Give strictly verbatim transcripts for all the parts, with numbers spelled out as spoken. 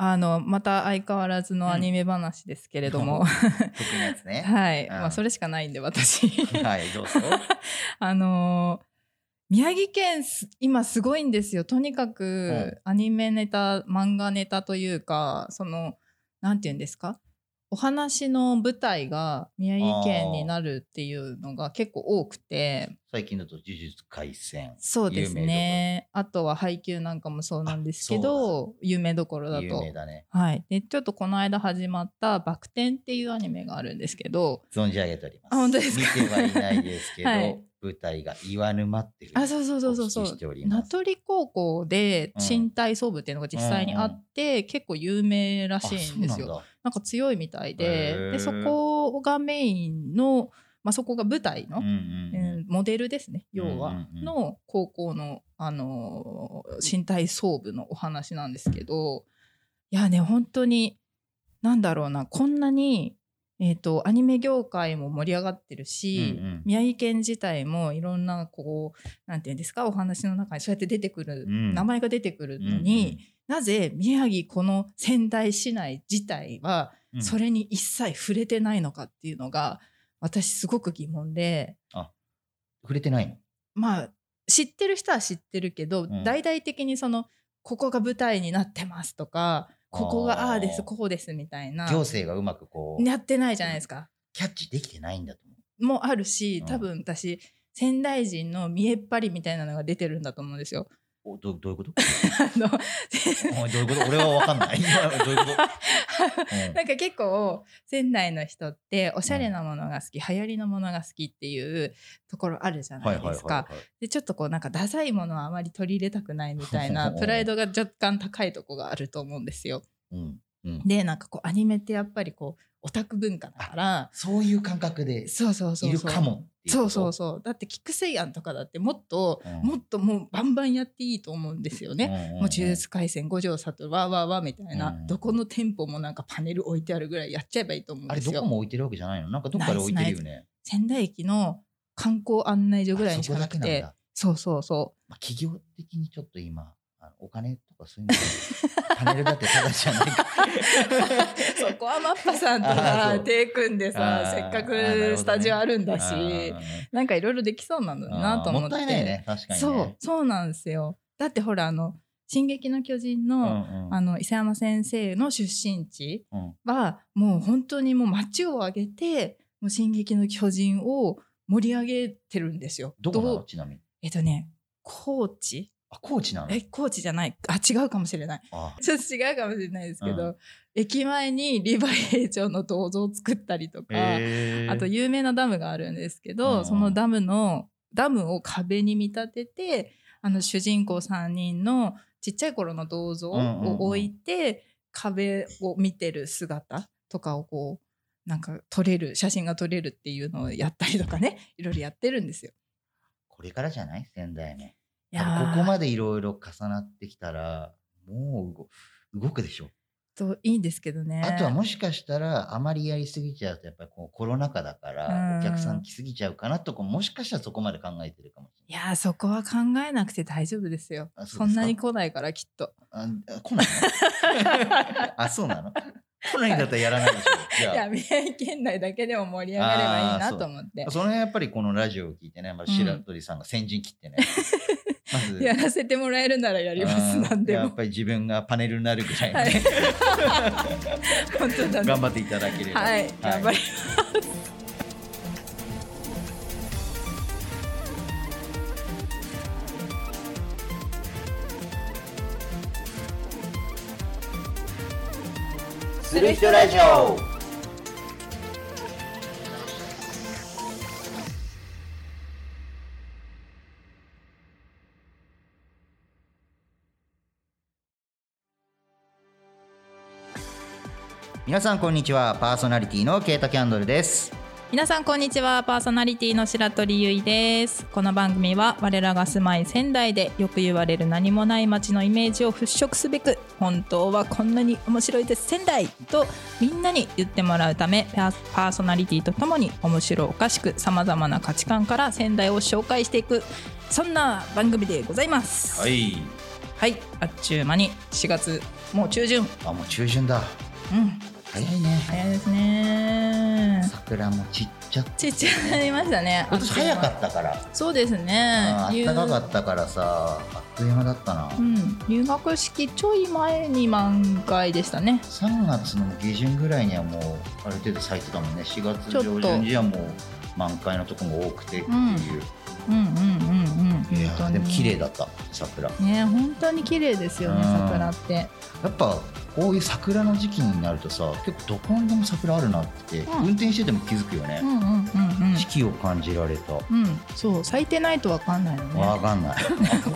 あのまた相変わらずのアニメ話ですけれども、うん、特にやつねはい、うんまあ、それしかないんで私はいどうぞあの宮城県今すごいんですよ。とにかくアニメネタ、うん、漫画ネタというか、そのなんていうんですか、お話の舞台が宮城県になるっていうのが結構多くて、最近だと呪術廻戦、そうですね、あとは配給なんかもそうなんですけど、有名どころだと有名だね、はい、でちょっとこの間始まったバク転っていうアニメがあるんですけど、存じ上げております。あ、本当ですか。見てはいないですけど、はい、舞台が岩沼っていう、あ、そうそうそうそうそう、名取高校で新体操部っていうのが実際にあって、うんうん、結構有名らしいんですよ。 なんだ、なんか強いみたいで、でそこがメインの、まあ、そこが舞台の、うんうんうん、モデルですね、要は、うんうんうん、の高校の、あのー、新体操部のお話なんですけど、いやね、本当になんだろうな、こんなにえーと、アニメ業界も盛り上がってるし、うんうん、宮城県自体もいろんなこう、なんていうんですか、お話の中にそうやって出てくる、うん、名前が出てくるのに、うんうん、なぜ宮城この仙台市内自体はそれに一切触れてないのかっていうのが私すごく疑問で、うん、あ、触れてないの？まあ知ってる人は知ってるけど、うん、大々的にそのここが舞台になってますとか、ここがああですこうですみたいな、行政がうまくこうやってないじゃないですか。キャッチできてないんだと思うもあるし、多分私、うん、仙台人の見えっ張りみたいなのが出てるんだと思うんですよ。お ど, どういうことあのおどういうこと俺は分かんないどういうこと、うん、なんか結構仙台の人っておしゃれなものが好き、うん、流行りのものが好きっていうところあるじゃないですか。でちょっとこうなんかダサいものはあまり取り入れたくないみたいなプライドが若干高いとこがあると思うんですよ、うんうん、でなんかこうアニメってやっぱりこうオタク文化だから、そういう感覚でいるかも。そうそうそう。だってキックセイアンとかだってもっと、うん、もっともうバンバンやっていいと思うんですよね、うんうんうん、もう呪術廻戦五条悟わーわーわーみたいな、うん、どこの店舗もなんかパネル置いてあるぐらいやっちゃえばいいと思うんですよ。あれどこも置いてるわけじゃないの？なんかどっかで置いてるよね。仙台駅の観光案内所ぐらいにしかなくて、そ, そうそうそう、まあ、企業的にちょっと今あのお金とかそういうのパネルだってただじゃないかそこはマッパさんとか手組んでさ、せっかくスタジオあるんだし、 な,、ね、なんかいろいろできそうなんだなと思って。もったいないね、確かにね。そう、そうなんですよ。だってほらあの進撃の巨人 の,、うんうん、あの伊勢山先生の出身地は、うん、もう本当にもう街を挙げてもう進撃の巨人を盛り上げてるんですよ。どこなのちなみに？えっとね高知。あ、高知なの？え、高知じゃない。あ、違うかもしれない。ああ、ちょっと違うかもしれないですけど、うん、駅前にリヴァイ兵長の銅像を作ったりとか、あと有名なダムがあるんですけど、うん、そのダムのダムを壁に見立てて、あの主人公さんにんのちっちゃい頃の銅像を置いて、うんうんうん、壁を見てる姿とかをこうなんか撮れる、写真が撮れるっていうのをやったりとかね、いろいろやってるんですよ。これからじゃない？仙台ね。いや、ここまでいろいろ重なってきたらもう動くでしょといいんですけどね。あとはもしかしたらあまりやりすぎちゃうとやっぱりこうコロナ禍だからお客さん来すぎちゃうかなとか、もしかしたらそこまで考えてるかもしれない。いや、そこは考えなくて大丈夫ですよ。 そ, ですそんなに来ないからきっと。ああ、来ないのあ、そうなの来ないんだったらやらないでしょ。いや、いや、宮城県内だけでも盛り上がればいいなと思って。 そ, その辺やっぱりこのラジオを聞いてね、まあ、白鳥さんが先陣切ってね、うんま、ずやらせてもらえるならやります。なんでもやっぱり自分がパネルになるぐらい、ね、はい、本当だね、頑張っていただければ、はい、はい、頑張ります。する人ラジオ。皆さんこんにちは、パーソナリティのケイタキャンドルです。皆さんこんにちは、パーソナリティの白鳥ゆいです。この番組は我らが住まい仙台でよく言われる何もない街のイメージを払拭すべく、本当はこんなに面白いです仙台とみんなに言ってもらうため、パーソナリティとともに面白おかしく様々な価値観から仙台を紹介していく、そんな番組でございます。はい、はい、あっちゅう間にしがつもう中旬。あ、もう中旬だ。うん。早いね。早いですね。桜もちっちゃちっちゃなりましたね。今年早かったから。そうですね。あったかかったからさ、あっという間だったな。うん。入学式ちょい前に満開でしたね。さんがつの下旬ぐらいにはもうある程度咲いてたもんね。しがつ上旬にはもう満開のとこも多くてっていう。うん、うん、うんうんうん。いやでも綺麗だった桜ね。本当に綺麗ですよね、うん、桜ってやっぱこういう桜の時期になるとさ、結構どこにでも桜あるなって、うん、運転してても気づくよね、うんうんうんうん、四季を感じられた、うん、そう咲いてないと分かんないよね。分かんない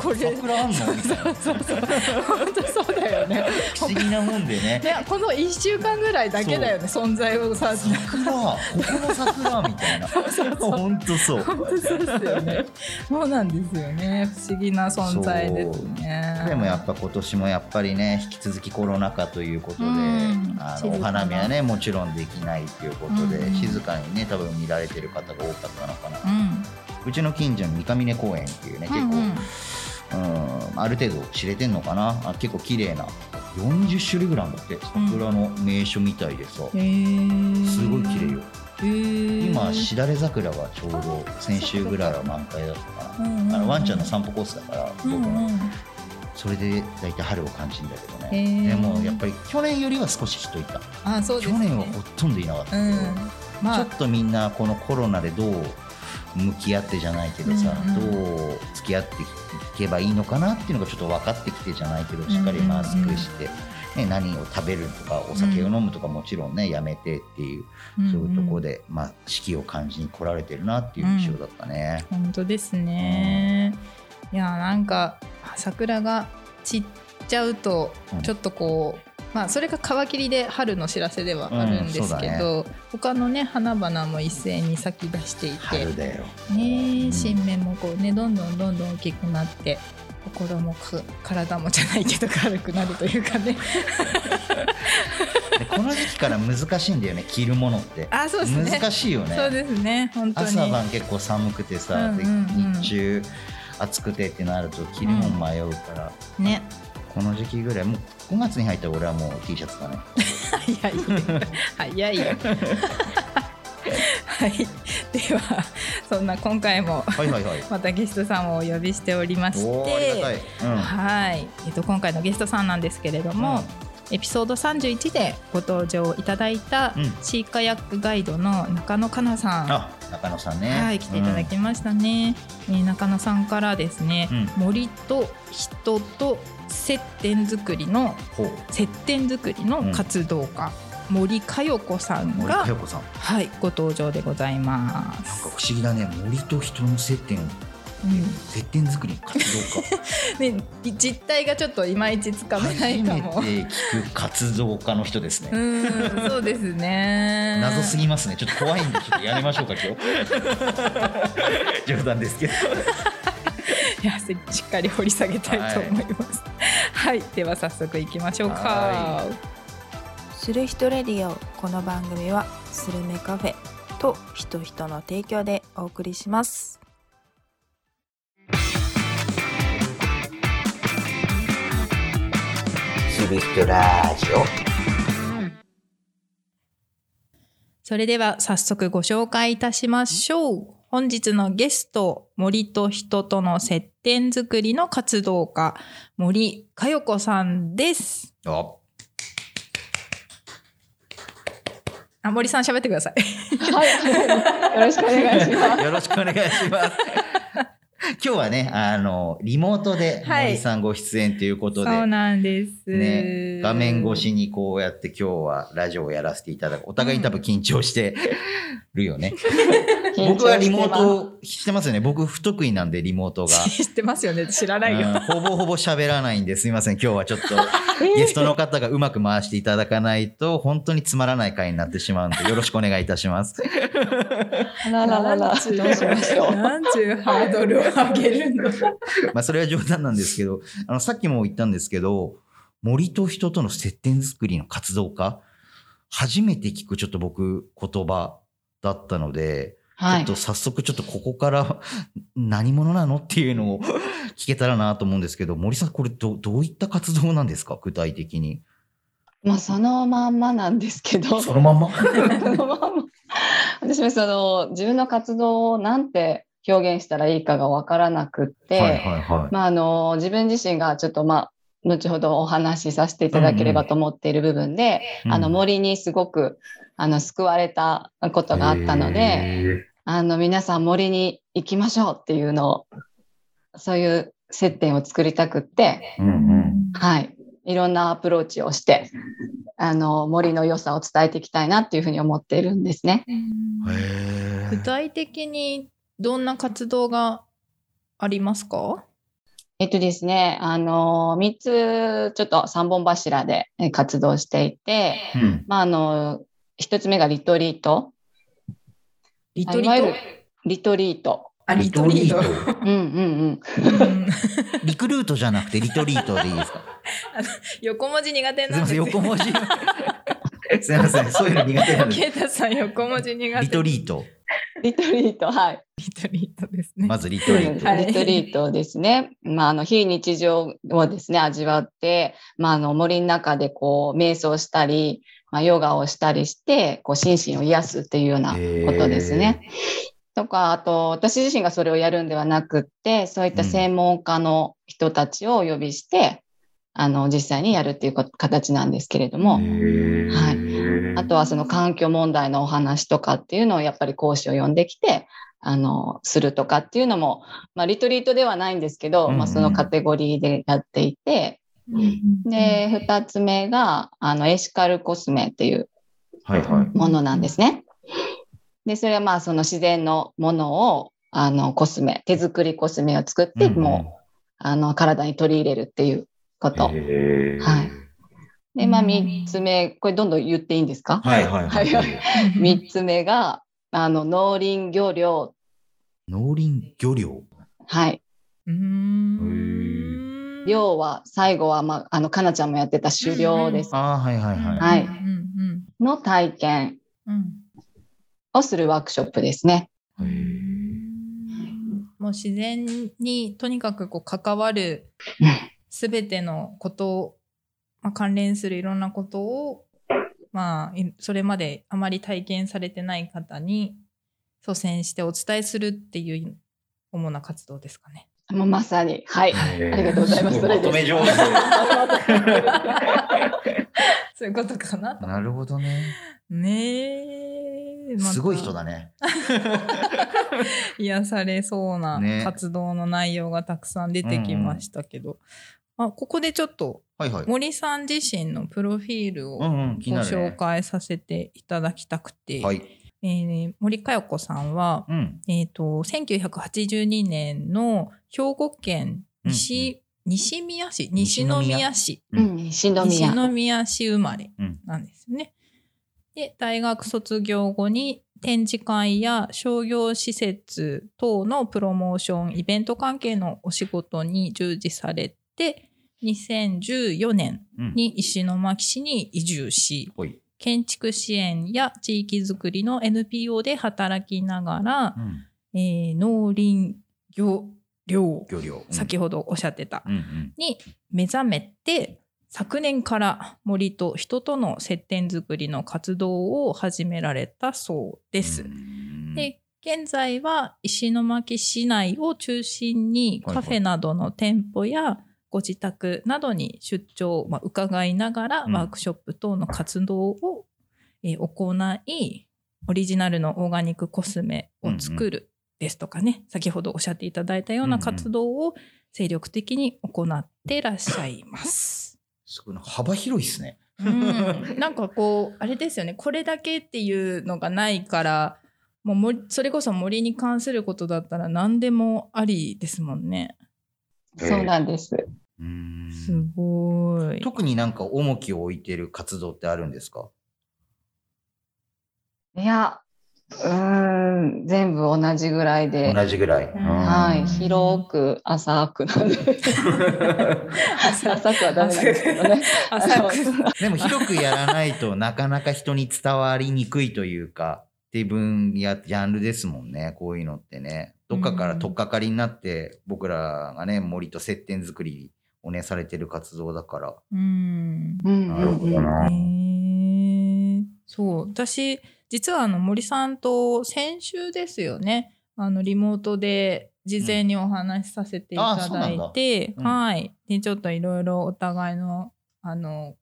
これ桜あんのそうそうそう本当そうだよね不思議なもんで ね, ねこのいっしゅうかんぐらいだけだよね存在をさ桜ここの桜みたいな本当そう本当そうですよねそうなんですよね、不思議な存在ですね。でもやっぱ今年もやっぱりね、引き続きコロナ禍ということで、うん、あのお花見はねもちろんできないということで、うん、静かにね多分見られてる方が多かったのかな、うん、うちの近所の三峯公園っていうね結構、うんうん、ある程度知れてんのかな、あ結構綺麗なよんじゅっしゅるいぐらいだって桜の名所みたいでさ、うん、すごい綺麗よ。今しだれ桜がちょうど先週ぐらいは満開だったかな、うんうんうん、あのワンちゃんの散歩コースだから、うんうん、僕もそれで大体春を感じるんだけどね。でもやっぱり去年よりは少し人いた。あ、そうですね、去年はほとんどいなかったけど、うんまあ、ちょっとみんなこのコロナでどう向き合ってじゃないけどさ、うんうん、どう付き合っていけばいいのかなっていうのがちょっと分かってきてじゃないけど、しっかりマスクして、うんうんうんね、何を食べるとかお酒を飲むとかもちろんね、うん、やめてっていう、うんうん、そういうとこで、まあ、四季を感じに来られてるなっていう印象だったね、うん、本当ですね、うん、いやなんか桜が散っちゃうとちょっとこう、うんまあ、それが皮切りで春の知らせではあるんですけど、うんね、他の、ね、花々も一斉に咲き出していて春だよ、ねうん、新芽もこう、ね、どんどんどんどん大きくなって心も体もじゃないけど軽くなるというかねでこの時期から難しいんだよね着るものって。あ、そうですね、難しいよね。そうですね、本当に朝晩結構寒くてさ、うんうんうん、日中暑くてってなると着るもん迷うから、うん、ねこの時期ぐらいもうごがつに入ったら俺はもう T シャツだね早いよはい、ではそんな今回も、はいはいはい、またゲストさんをお呼びしておりまして、ありがたい、うんはいえっと、今回のゲストさんなんですけれども、うん、エピソードさんじゅういちでご登場いただいたシーカヤックガイドの中野香奈さん、うん、あ中野さんね、はい、来ていただきましたね、うんえー、中野さんからですね、うん、森と人と接点作りの、うん、接点作りの活動家、うん森かよこさんがさん、はい、ご登場でございます。なんか不思議だね、森と人の接点を、うん、接点作りの活動家、ね、実態がちょっといまいちつかめないかも。初めて聞く活動家の人ですねうんそうですね謎すぎますね、ちょっと怖いんでちょっとやめましょうか今日冗談ですけどいやしっかり掘り下げたいと思いますはい、はい、では早速いきましょうか。はいする人レディオ、この番組はスルメカフェと人人の提供でお送りします。する人ラジオ。それでは早速ご紹介いたしましょう。本日のゲスト、森と人との接点づくりの活動家森かよこさんです。ああ森さん喋ってくださいはい、よろしくお願いしますよろしくお願いします今日はねあのリモートで森さんご出演ということで、はい、そうなんです、ね、画面越しにこうやって今日はラジオをやらせていただく。お互いに多分緊張してるよね、うん、僕はリモート知ってますよね。僕不得意なんでリモートが知ってますよね。知らないよ、うん、ほぼほぼ喋らないんですいません。今日はちょっとゲストの方がうまく回していただかないと本当につまらない回になってしまうのでよろしくお願いいたしますあららららどうしましょう。なんちゅうハードルを上げるのまあそれは冗談なんですけど、あのさっきも言ったんですけど森と人との接点づくりの活動家、初めて聞くちょっと僕言葉だったので、はい、ちょっと早速ちょっとここから何者なのっていうのを聞けたらなと思うんですけど、森さんこれ ど, どういった活動なんですか具体的に。まあ、そのまんまなんですけどそのまんまそのまんま私はその自分の活動をなんて表現したらいいかが分からなくって、はいはいはい、まあ、あの自分自身がちょっとまあ後ほどお話しさせていただければと思っている部分で、うんうん、あの森にすごくあの救われたことがあったので、あの皆さん森に行きましょうっていうのを、そういう接点を作りたくって、うんうん、はい、いろんなアプローチをしてあの森の良さを伝えていきたいなっていうふうに思っているんですね。へー。具体的にどんな活動がありますか？えっとですね、あのみっつちょっとさんぼん柱で活動していて、うん、まあ、あのひとつめがリトリート。リトリートリトリートあリトリートうんうんうんリクルートじゃなくてリトリートでいいですか？あの横文字苦手なんです。横文字すいません、そういうの苦手なんです。ケイタさん横文字苦手。リトリートリトリート、はい。リトリートですね。まずリトリート。リトリートですね。まあ、あの非日常をですね、味わって、まあ、あの森の中でこう瞑想したり、まあ、ヨガをしたりして、こう心身を癒すっていうようなことですね。とか、あと私自身がそれをやるんではなくって、そういった専門家の人たちをお呼びして、うん、あの実際にやるっていう形なんですけれども、はい。あとはその環境問題のお話とかっていうのをやっぱり講師を呼んできてあのするとかっていうのも、まあ、リトリートではないんですけど、うんうん、まあ、そのカテゴリーでやっていて、うん、でふたつめがあのエシカルコスメっていうものなんですね、はいはい、でそれはまあその自然のものをあのコスメ手作りコスメを作って、うんうん、もうあの体に取り入れるっていうこと、えー、はい。で、まあ、みっつめ、これどんどん言っていいんですか？はいはいはい、はい、みっつめがあの農林漁業。農林漁業、はい。うーん、漁は最後は、まあ、あのかなちゃんもやってた狩猟です。あ、はいはいはい、はい、の体験をするワークショップですね。へー。もう自然にとにかくこう関わるすべてのことをまあ、関連するいろんなことを、まあ、それまであまり体験されてない方に率先してお伝えするっていう主な活動ですかね。もうまさに、はい、えー、ありがとうございます。それです。まとめ上手そういうことかなと。なるほどね。ねえ、ま、すごい人だね。癒されそうな活動の内容がたくさん出てきましたけど、ね、うんうん、あ、ここでちょっとはいはい、森さん自身のプロフィールをご紹介させていただきたくて、うんうん、はい、えー、森香代子さんは、うん、えー、とせんきゅうひゃくはちじゅうにねんの兵庫県 西,、うん、西宮市西宮市、うん、西宮西宮市生まれなんですね、うん、で大学卒業後に展示会や商業施設等のプロモーションイベント関係のお仕事に従事されてにせんじゅうよねんに石巻市に移住し、うん、建築支援や地域づくりの エヌピーオー で働きながら、うん、えー、農林漁業、漁業、うん、先ほどおっしゃってた、うんうん、に目覚めて昨年から森と人との接点づくりの活動を始められたそうです、うん、で現在は石巻市内を中心にカフェなどの店舗や、はいはい、ご自宅などに出張、まあ、伺いながらワークショップ等の活動を、うん、えー、行いオリジナルのオーガニックコスメを作るですとかね、うんうん、先ほどおっしゃっていただいたような活動を精力的に行ってらっしゃいます、うんうん、すごい幅広いですね、うん、なんかこうあれですよね、これだけっていうのがないから、もうそれこそ森に関することだったら何でもありですもんね。そうなんです。うーん、すごい。特になんか重きを置いてる活動ってあるんですか？いや、うーん、全部同じぐらいで。同じぐらい。はい、広く浅くなんで浅, 浅くはダメなんですけどね。浅くでも広くやらないとなかなか人に伝わりにくいというか。っていう分野、ジャンルですもんね、こういうのってね。どっかから取っかかりになって、うん、僕らがね、森と接点作りをね、されてる活動だから。うん。なるほどな。うんうん、へー。そう。私、実はあの森さんと先週ですよね、あのリモートで事前にお話しさせていただいて、うんうん、はい。で、ちょっといろいろお互いの、あの、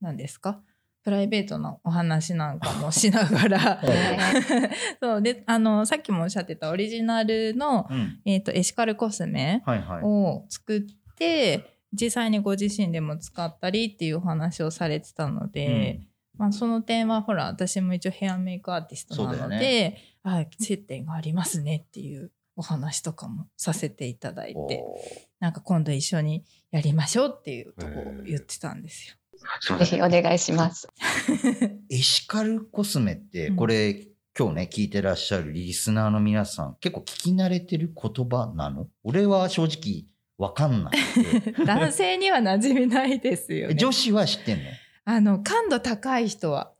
何ですか？プライベートのお話なんかもしながらそうで、あのさっきもおっしゃってたオリジナルの、うんえー、とエシカルコスメを作って、はいはい、実際にご自身でも使ったりっていうお話をされてたので、うんまあ、その点はほら私も一応ヘアメイクアーティストなので、ね、あ接点がありますねっていうお話とかもさせていただいて、なんか今度一緒にやりましょうっていうとこを言ってたんですよ。ぜひお願いしますエシカルコスメってこれ、うん、今日ね聞いてらっしゃるリスナーの皆さん結構聞き慣れてる言葉なの？俺は正直わかんない男性には馴染みないですよね女子は知ってんの？あの感度高い人は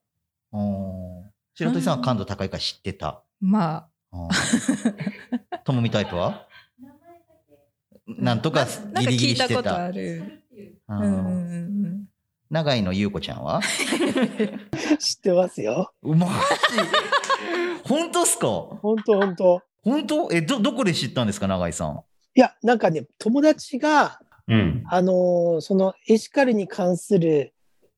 白鳥さんは感度高いから知ってた。まあともみタイプはなんとかギリギリしてた。なんか聞いたことある。あー、うんうんうん長井の優子ちゃんは知ってますよ。マジ本当っすか？本当本当本当。え ど, どこで知ったんですか長井さん？いやなんかね友達が、うん、あのー、そのエシカルに関する、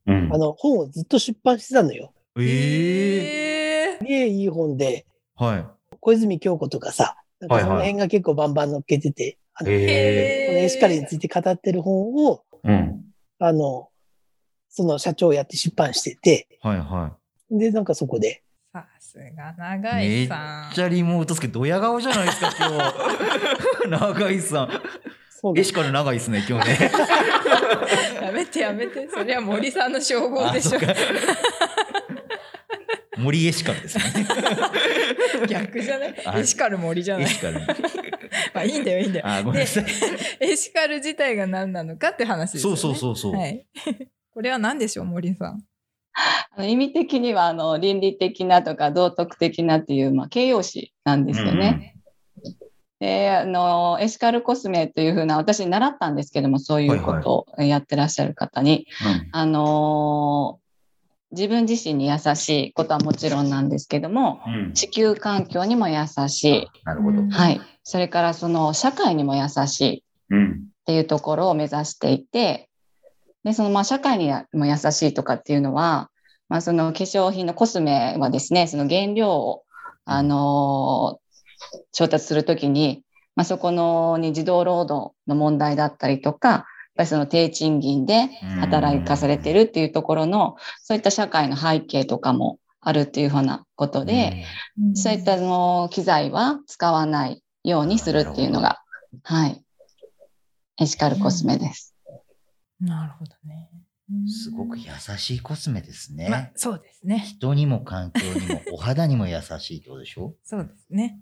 うん、あの本をずっと出版してたのよ。ええー。すげえいい本で、はい、小泉今日子とかさ、なんかその辺が結構バンバン載っけてて、はいはい、あのこのエシカルについて語ってる本を、うん、あのその社長をやって出版してて、はいはい、でなんかそこでさすが長井さんめっちゃリモートですけどドヤ顔じゃないですか今日長井さんそうエシカル長いですね今日ねやめてやめてそれは森さんの称号でしょ森エシカルですね逆じゃないエシカル森じゃないエシカルまあいいんだよいいんだよあごめんなさいエシカル自体が何なのかって話ですよね。そうそうそうそう、はいこれは何でしょう森さん？あの意味的にはあの倫理的なとか道徳的なっていう、まあ、形容詞なんですよね、うん、であのエシカルコスメというふうな私習ったんですけどもそういうことをやってらっしゃる方に、はいはい、あの自分自身に優しいことはもちろんなんですけども、うん、地球環境にも優しい、なるほど、はい、それからその社会にも優しいっていうところを目指していて、でそのまあ社会にも優しいとかっていうのは、まあ、その化粧品のコスメはですねその原料を、あのー、調達するときに、まあ、そこのに児童労働の問題だったりとかやっぱりその低賃金で働かされているっていうところのそういった社会の背景とかもあるっていうふうなことで、うん、そういったの機材は使わないようにするっていうのが、はい、エシカルコスメです。なるほどね。すごく優しいコスメですね、まあ、そうですね。人にも環境にもお肌にも優しいってことでしょそうですね。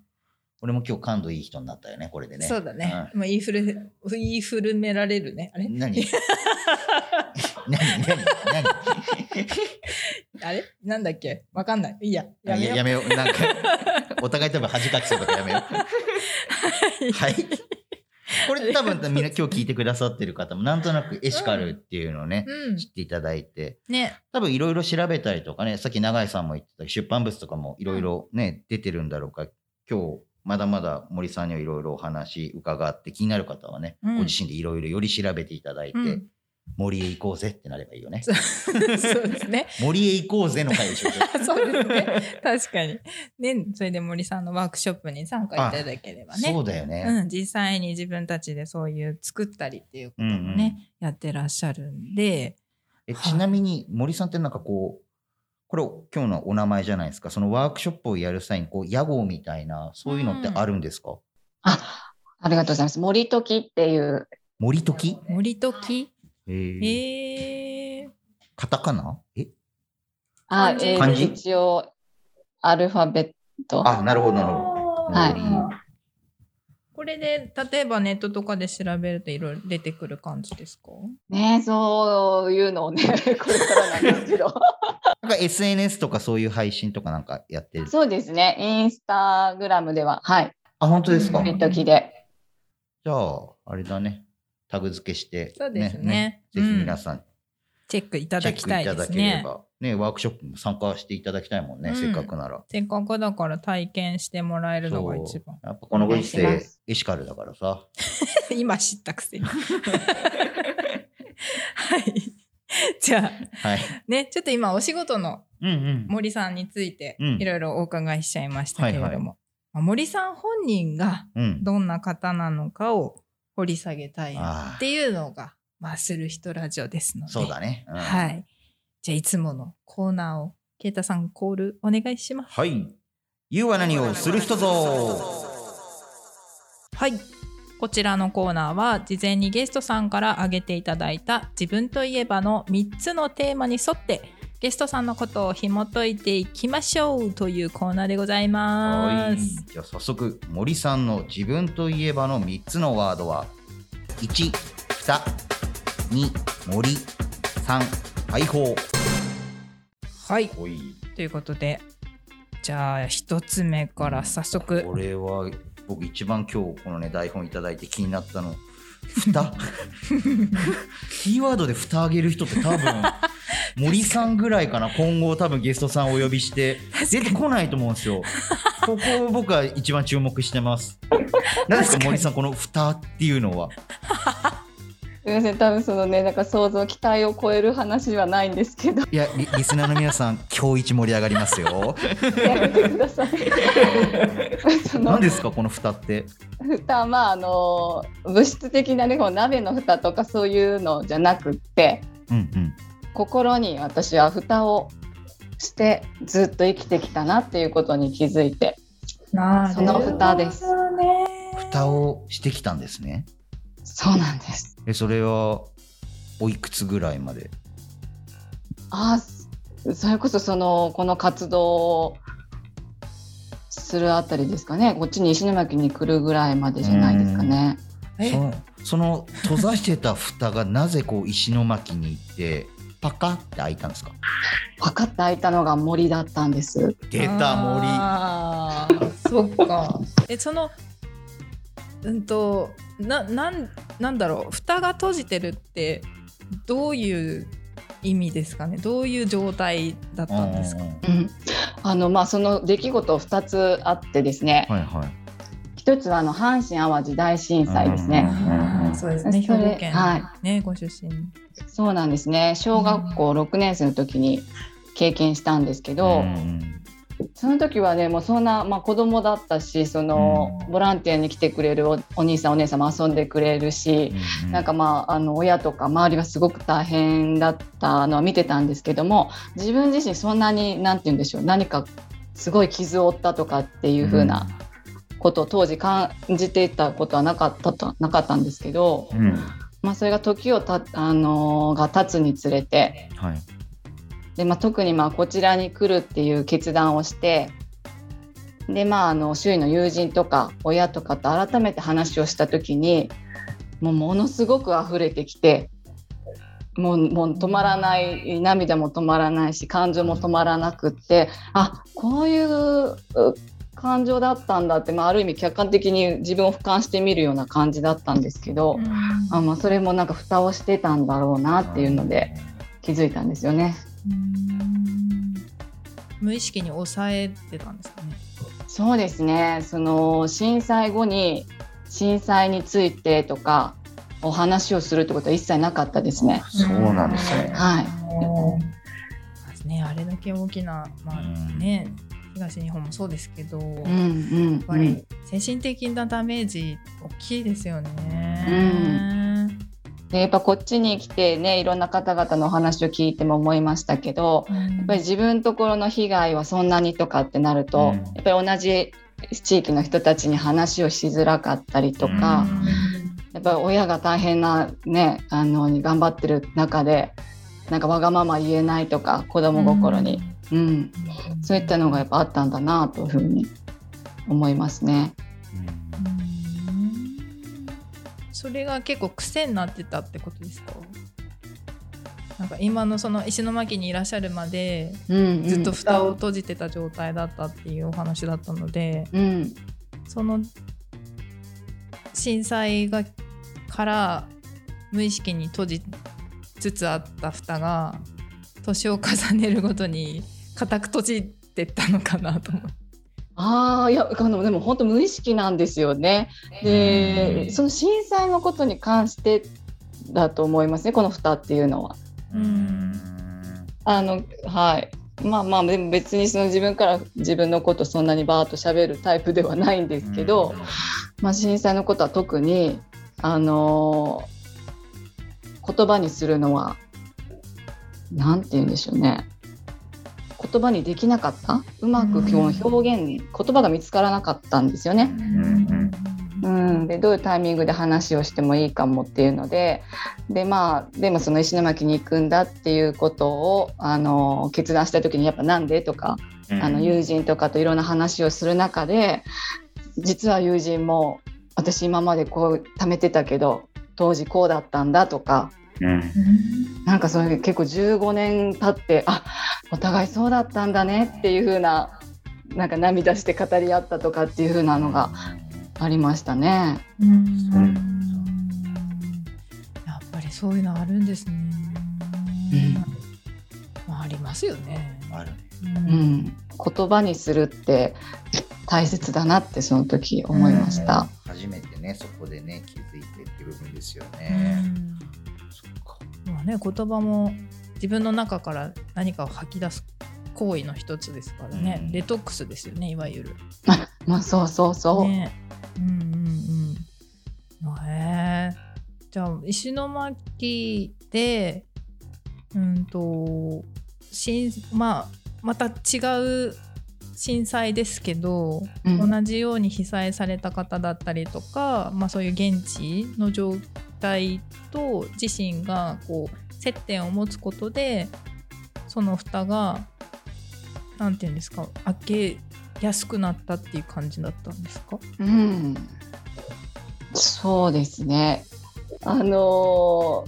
俺も今日感度いい人になったよねこれでね。そうだね、うん、もう言いふる、言いふるめられるね。あれ何何何何あれなんだっけわかんない。いややめよう、やめようなんかお互い多分恥かきそうだからやめようはい、はいこれ多分みんな今日聞いてくださってる方もなんとなくエシカルっていうのをね、うん、知っていただいて、ね、多分いろいろ調べたりとかね、さっき永井さんも言ってた出版物とかもいろいろね、うん、出てるんだろうか。今日まだまだ森さんにはいろいろお話伺って気になる方はね、うん、ご自身でいろいろより調べていただいて、うん、森へ行こうぜってなればいいよねそうですね森へ行こうぜの回でしょそうですね確かにね。それで森さんのワークショップに参加いただければね。そうだよね、うん、実際に自分たちでそういう作ったりっていうこともね、うんうん、やってらっしゃるんで。えちなみに森さんってなんかこうこれ今日のお名前じゃないですか。そのワークショップをやる際にこう屋号みたいなそういうのってあるんですか、うん、あ, ありがとうございます。森時っていう森時森時えー、カタカナ？え？あ、えー、漢字？一応アルファベット。あ、なるほどなるほど。はい。これで例えばネットとかで調べるといろいろ出てくる感じですか？ね、そういうのをねこれからなんですけど。なんかエスエヌエス とかそういう配信とかなんかやってる？そうですね、インスタグラムでは、はい。あ、本当ですか。時々で。じゃああれだね、タグ付けして、ね、そうですね、ね、ぜひ皆さん、うん、チェックいただきたいですね。チェックいただければね、ワークショップも参加していただきたいもんね、うん、せっかくなら。せっかくだから体験してもらえるのが一番。やっぱこのご時世エシカルだからさ。今知ったくせに。はい。じゃあ、はい、ね、ちょっと今お仕事の森さんについていろいろお伺いしちゃいましたけれども、うん、はいはい、まあ、森さん本人がどんな方なのかを掘り下げたいっていうのが、うん、まあ、する人ラジオですので。そうだね、うん、はい。じゃあいつものコーナーを圭太さんコールお願いします。はい。Youは何をする人ぞ。はい。こちらのコーナーは事前にゲストさんから挙げていただいた自分といえばのみっつのテーマに沿ってゲストさんのことを紐解いていきましょうというコーナーでございます。はい。じゃあ早速森さんの自分といえばのみっつのワードは、いち、蓋、に、森、さん、愛好。はい。ということで、じゃあひとつめから早速。これは僕一番今日このね台本いただいて気になったの、蓋。キーワードで蓋あげる人って多分森さんぐらいかな。今後多分ゲストさんお呼びして出てこないと思うんですよ。ここを僕は一番注目してます。何ですか森さん、この蓋っていうのは。多分そのね、なんか想像、期待を超える話はないんですけど、いや リ, リスナーの皆さん今日一盛り上がりますよ。やめてください。何ですかこの蓋って。蓋、まああの物質的なね、こう鍋の蓋とかそういうのじゃなくって、うんうん、心に私は蓋をしてずっと生きてきたなっていうことに気づいて、なその蓋です。蓋をしてきたんですね。そうなんです。え、それはおいくつぐらいまで？あ、それこそそのこの活動をするあたりですかね。こっちに石巻に来るぐらいまでじゃないですかね。え そ, その閉ざしてた蓋がなぜこう石巻に行ってパカって開いたんですか？パカって開いたのが森だったんです。出た、森。あそっか。え、そのうんと な, なん、なんだろう、蓋が閉じてるってどういう意味ですかね。どういう状態だったんですか？うん、あのまあその出来事ふたつあってですね、はいはい、ひとつはあの阪神淡路大震災ですね。そうですね、兵庫県、はいね、ご出身。そうなんですね。小学校ろくねん生の時に経験したんですけど、うん、その時はね、もうそんな、まあ、子供だったし、その、うん、ボランティアに来てくれる お, お兄さんお姉さんも遊んでくれるし、うん、なんかまああの親とか周りはすごく大変だったのは見てたんですけども、自分自身そんなに何て言うんでしょう、何かすごい傷を負ったとかっていう風なことを当時感じていたことはなかったとなかったんですけど、うん、まあ、それが時をた、あのー、が経つにつれて。はい。でまあ、特にまあこちらに来るっていう決断をして、で、まあ、あの周囲の友人とか親とかと改めて話をした時にもうものすごく溢れてきて、もう、もう止まらない、涙も止まらないし感情も止まらなくって、あ、こういう感情だったんだって、まあ、ある意味客観的に自分を俯瞰してみるような感じだったんですけど、あ、まあ、それもなんか蓋をしてたんだろうなっていうので気づいたんですよね。うん、無意識に抑えてたんですかね。そうですね、その震災後に震災についてとかお話をするってことは一切なかったですね。そうなんですね。はい、うん、ね、あれだけ大きな、まあね、東日本もそうですけど、うんうん、やっぱり精神的なダメージ大きいですよね。うん、でやっぱこっちに来てね、いろんな方々のお話を聞いても思いましたけど、うん、やっぱり自分のところの被害はそんなにとかってなると、うん、やっぱり同じ地域の人たちに話をしづらかったりとか、うん、やっぱり親が大変なね、あの頑張ってる中でなんかわがまま言えないとか、子供心に、うんうん、そういったのがやっぱあったんだなというふうに思いますね。それが結構癖になってたってことですか？なんか今のその石巻にいらっしゃるまで、うんうん、ずっと蓋を閉じてた状態だったっていうお話だったので、うん、その震災がから無意識に閉じつつあった蓋が年を重ねるごとに固く閉じてったのかなと思って。ああ、いや、あのでも本当無意識なんですよね。で、その震災のことに関してだと思いますね、この蓋っていうのは。うーん、あの、はい。まあまあ、でも別にその自分から自分のことそんなにバーッと喋るタイプではないんですけど、まあ、震災のことは特に、あのー、言葉にするのはなんて言うんでしょうね。言葉にできなかった、うまく表現、言葉が見つからなかったんですよね、うん、でどういうタイミングで話をしてもいいかもっていうので、で、まあ、でもその石巻に行くんだっていうことをあの決断した時にやっぱなんでとか、あの友人とかといろんな話をする中で、実は友人も私今までこう貯めてたけど当時こうだったんだとか、うん、なんかそれ結構じゅうごねん経って、あ、お互いそうだったんだねっていう風な、なんか涙して語り合ったとかっていう風なのがありましたね、うん、やっぱりそういうのあるんですね、うん、まあ、ありますよね、ある、うん、言葉にするって大切だなってその時思いました、うん、初めてねそこでね気づいてっていう部分ですよね、うん、まあね、言葉も自分の中から何かを吐き出す行為の一つですからね、うん、デトックスですよね、いわゆる。まあそうそうそう、ね、うんうんうん。へえ、じゃあ石巻で、うんとし、まあ、また違う震災ですけど、うん、同じように被災された方だったりとか、まあ、そういう現地の状況と自身がこう接点を持つことで、その蓋がなんていうんですか、開けやすくなったっていう感じだったんですか？うん、そうですね。あのー、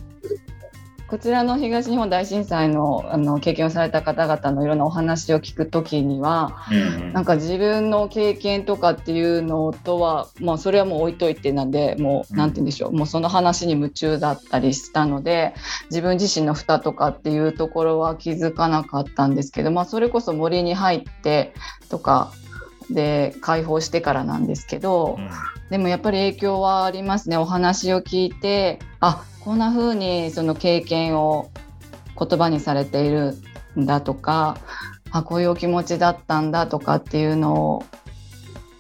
こちらの東日本大震災 の, あの経験をされた方々のいろんなお話を聞くときには、うん、なんか自分の経験とかっていうのとは、まあ、それはもう置いといて、なんでもうなんて言うんでしょう、もうその話に夢中だったりしたので、自分自身の蓋とかっていうところは気づかなかったんですけど、まあ、それこそ森に入ってとかで解放してからなんですけど、でもやっぱり影響はありますね。お話を聞いて、あ、こんな風にその経験を言葉にされているんだとか、あ、こういうお気持ちだったんだとかっていうのを、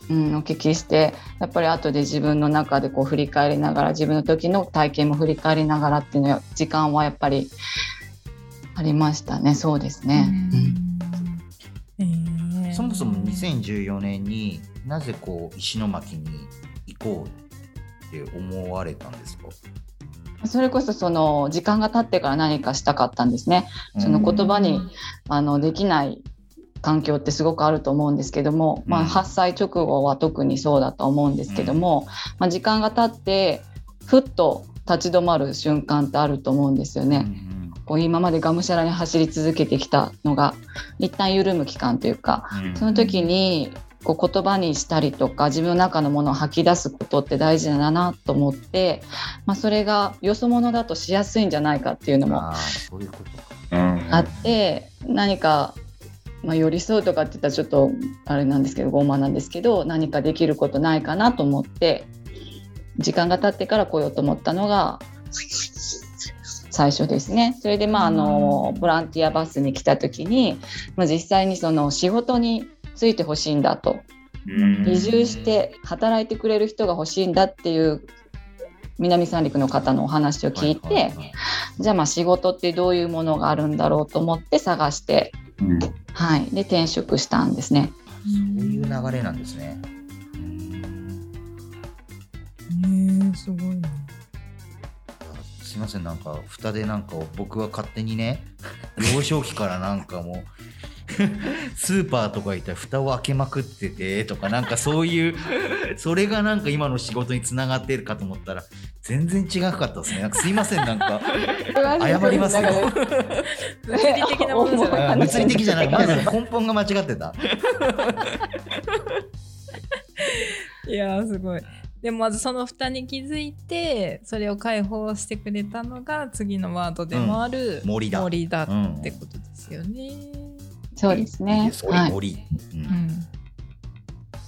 うん、お聞きして、やっぱり後で自分の中でこう振り返りながら、自分の時の体験も振り返りながらっていうのは時間はやっぱりありましたね。そうですね、うん、えー、そもそもにせんじゅうよねんになぜこう石巻に行こうって思われたんですか？それこそその時間が経ってから何かしたかったんですね。その言葉にあのできない環境ってすごくあると思うんですけども、まあ、はっさい直後は特にそうだと思うんですけども、まあ、時間が経ってふっと立ち止まる瞬間ってあると思うんですよね。こう今までがむしゃらに走り続けてきたのが一旦緩む期間というか、その時にこう言葉にしたりとか自分の中のものを吐き出すことって大事だなと思って、まあ、それがよそ者だとしやすいんじゃないかっていうのもあって、何か、まあ、寄り添うとかって言ったらちょっとあれなんですけど、傲慢なんですけど、何かできることないかなと思って時間が経ってから来ようと思ったのが最初ですね。それで、まあ、あのボランティアバスに来た時に、まあ、実際にその仕事についてほしいんだと、移住して働いてくれる人が欲しいんだっていう南三陸の方のお話を聞いて、はいはいはい、じゃあまあ仕事ってどういうものがあるんだろうと思って探して、うん、はい、で転職したんですね。そういう流れなんですね。ね、すごいね。すいません、なんか蓋でなんか僕は勝手にね、幼少期からなんかもうスーパーとか行ったら蓋を開けまくっててとか、なんかそういうそれがなんか今の仕事につながってるかと思ったら全然違かったですね。なんかすいません、なんか謝りますよ。物理的なものじゃない、物理的じゃない、まず根本が間違ってた。いやーすごい。でもまずその蓋に気づいてそれを解放してくれたのが次のワードでもある、うん、森だ、森だってことですよね、うん、そうですね、いいです、はい、森、うんうん、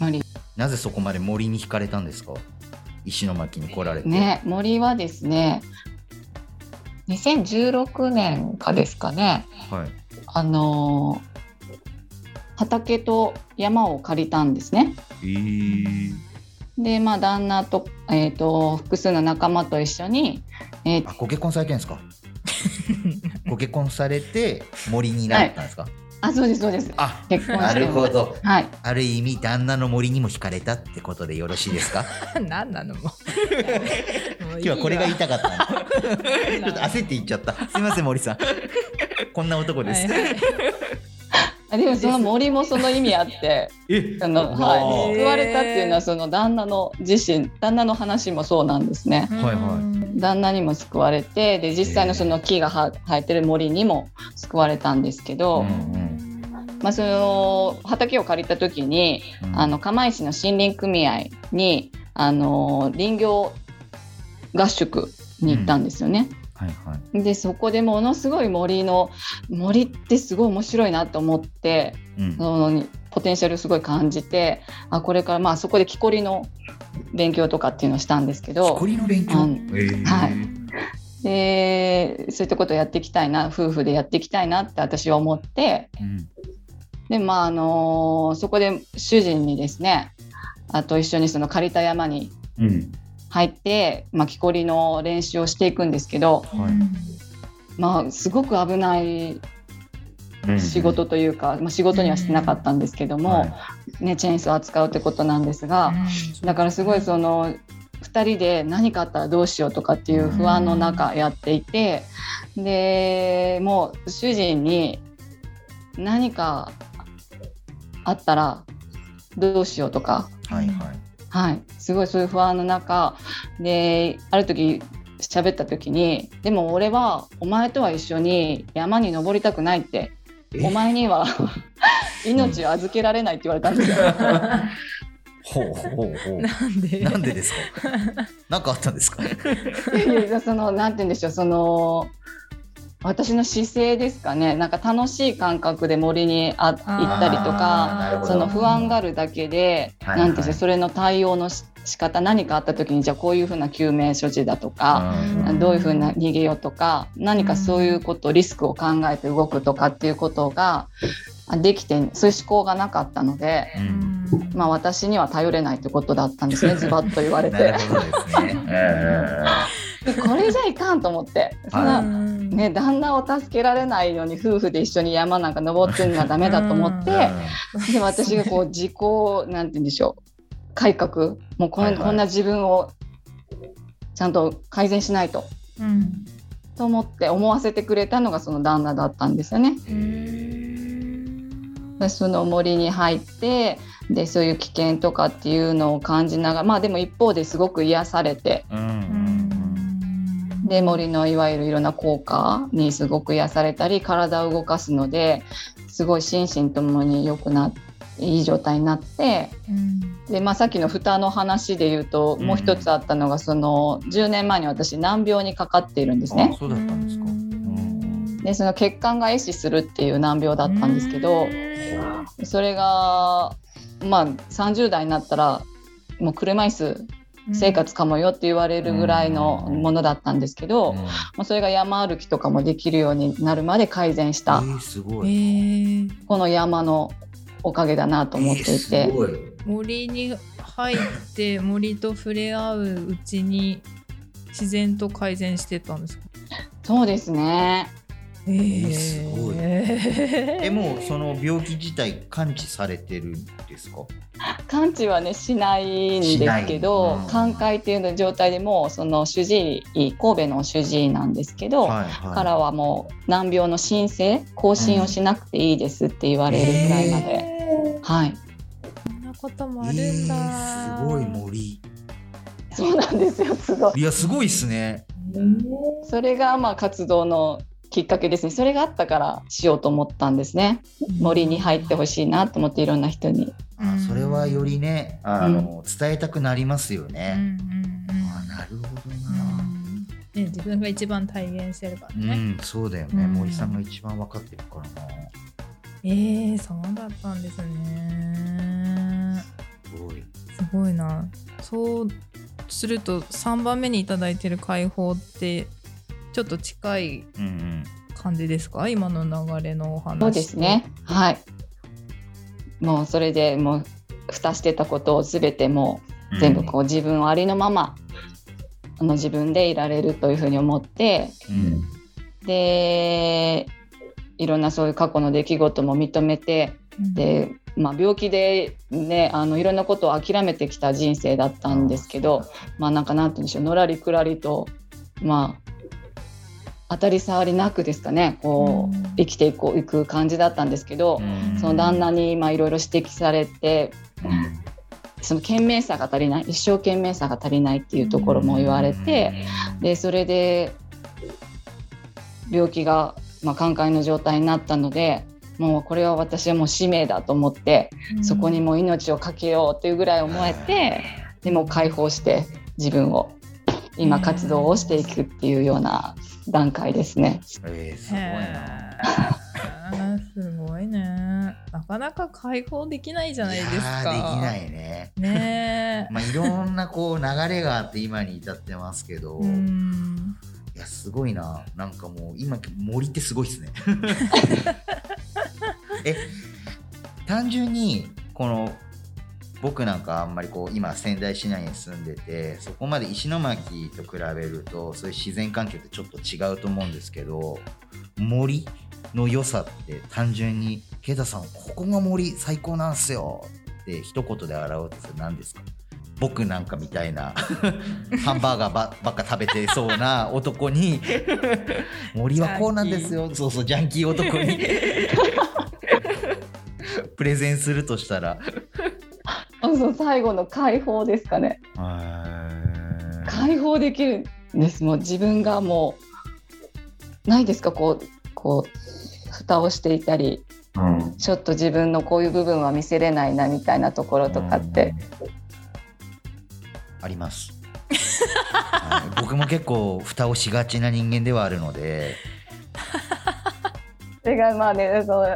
森。なぜそこまで森に惹かれたんですか？石巻に来られて、ね、森はですねにせんじゅうろくねんかですかね、はい、あの畑と山を借りたんですね、えーでまあ、旦那 と,、えー、と複数の仲間と一緒に、えー、あご結婚されてるんですか？ご結婚されて森になったんですか？はい、あそうですそうです。あ結婚なるほど、はい、ある意味旦那の森にも惹かれたってことでよろしいですか？何なのもう今日はこれが言いたかったちょっと焦って言っちゃった、すいません森さん。こんな男です、はいはい。でもその森もその意味あってあの、はい、救われたっていうのはその旦那の自身、旦那の話もそうなんですね、はいはい、旦那にも救われて、で実際のその木が生えてる森にも救われたんですけど、うんうん、まあ、その畑を借りた時に、うん、あの釜石の森林組合にあの林業合宿に行ったんですよね、うんはいはい、でそこでものすごい森の森ってすごい面白いなと思って、うん、そのポテンシャルすごい感じて、あこれからまあそこで木こりの勉強とかっていうのをしたんですけど、木こりの勉強、はい、でそういったことをやっていきたいな、夫婦でやっていきたいなって私は思って、うん、でまああのそこで主人にですね、あと一緒にその借りた山に、うん、入って、まあ、木こりの練習をしていくんですけど、はい、まあ、すごく危ない仕事というか、うん、まあ、仕事にはしてなかったんですけども、うんね、チェーンソーを扱うってことなんですが、うん、だからすごいそのふたりで何かあったらどうしようとかっていう不安の中やっていて、うん、でもう主人に何かあったらどうしようとか、はいはい、はい、すごいそういう不安の中である時喋った時に、でも俺はお前とは一緒に山に登りたくないって、お前には命を預けられないって言われたんですよ。ほうほうほう、なんでなんでですか？なんかあったんですか？いやそのなんて言うんでしょう、その私の姿勢ですかね、なんか楽しい感覚で森にあ行ったりとか、その不安があるだけで、はいはい、なんていうかそれの対応のし仕方、何かあった時にじゃあこういうふうな救命処置だとか、どういうふうな逃げようとか、何かそういうことリスクを考えて動くとかっていうことができて、そういう思考がなかったので、まあ、私には頼れないってことだったんですね、ズバッと言われて。なるほどですね。これじゃいかんと思って、そのね、旦那を助けられないのに夫婦で一緒に山なんか登ってるのはダメだと思ってで私がこう自己なんて言うんでしょう、改革、もう こ, ん、はいはい、こんな自分をちゃんと改善しないと、うん、と思って思わせてくれたのがその旦那だったんですよね。でその森に入って、でそういう危険とかっていうのを感じながら、まあでも一方ですごく癒されて、うん、で森のいわゆるいろんな効果にすごく癒されたり、体を動かすのですごい心身ともに良くなっていい状態になって、うん、でまあ、さっきの蓋の話で言うと、うん、もう一つあったのがそのじゅうねんまえに私難病にかかっているんですね。あ、そうだったんですか。うん、でその血管が壊死するっていう難病だったんですけど、うん、それがまあさんじゅうだいになったらもう車椅子生活かもよって言われるぐらいのものだったんですけど、うんうんうん、それが山歩きとかもできるようになるまで改善した、えー、すごい、この山のおかげだなと思っていて、えー、すごい。森に入って森と触れ合ううちに自然と改善してたんですか？そうですね、えー、すごい。え、もうその病気自体完治されてるんですか？完治はねしないんですけど、うん、寛解っていうの状態でもうその主治医、神戸の主治医なんですけど、はいはい、からはもう難病の申請更新をしなくていいですって言われるくらいまで、うん、はい。そんなこともあるんだ。えー、すごい森。そうなんですよ、すごい。いやすごいですね。それがまあ活動のきっかけですね。それがあったからしようと思ったんですね。森に入ってほしいなと思っていろんな人に。あ、それはよりね、あの、うん、伝えたくなりますよね。うんうん、あ、なるほどな、うんね。自分が一番体現してればね。うん、そうだよね、うん。森さんが一番分かってるからな。えー、そうだったんですね。すごい。すごいな。そうするとさんばんめにいただいてる解放って。ちょっと近い感じですか、うんうん、今の流れのお話。そうですね、はい、もうそれでもう蓋してたことを全てもう全部こう自分をありのまま、うん、あの自分でいられるというふうに思って、うん、でいろんなそういう過去の出来事も認めて、うん、で、まあ、病気で、ね、あのいろんなことを諦めてきた人生だったんですけど、まあ、なんかなんて言うんでしょう、のらりくらりと、まあ当たり障りなくですかね、こう生きていこういく感じだったんですけど、その旦那にまあいろいろ指摘されて、その懸命さが足りない、一生懸命さが足りないっていうところも言われて、でそれで病気がまあ寛解の状態になったので、もうこれは私はもう使命だと思って、そこにもう命を懸けようっていうぐらい思えて、でも解放して自分を今活動をしていくっていうような段階ですね。えー、すごいな。すごいね。なかなか解放できないじゃないですか。いやー、できないね。ねえ。まあいろんなこう流れがあって今に至ってますけど。うん。いやすごいな。なんかもう今森ってすごいですね。え、単純にこの。僕なんかあんまりこう今仙台市内に住んでて、そこまで石巻と比べるとそういう自然環境ってちょっと違うと思うんですけど、森の良さって単純にケイタさん、ここが森最高なんすよって一言で表すと何ですか？僕なんかみたいなハンバーガー ば, ばっか食べてそうな男に森はこうなんですよ、そうそうジャンキー男にプレゼンするとしたら最後の解放ですかね。解放できるんです。もう自分がもうないですか、こうこう蓋をしていたり、うん、ちょっと自分のこういう部分は見せれないなみたいなところとかってあります僕も結構蓋をしがちな人間ではあるのでそれがまあね、その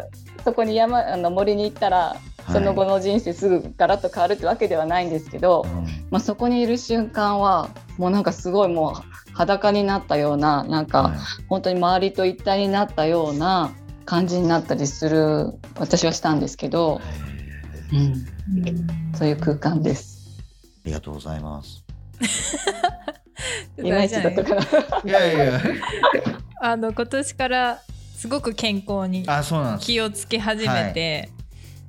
そこに山あの森に行ったらその後の人生すぐガラッと変わるってわけではないんですけど、うん、まあ、そこにいる瞬間はもうなんかすごいもう裸になったような、なんか本当に周りと一体になったような感じになったりする、私はしたんですけど、うんうん、そういう空間です。ありがとうございますいまいちだったかないやいやいやあの今年からすごく健康に気をつけ始めて、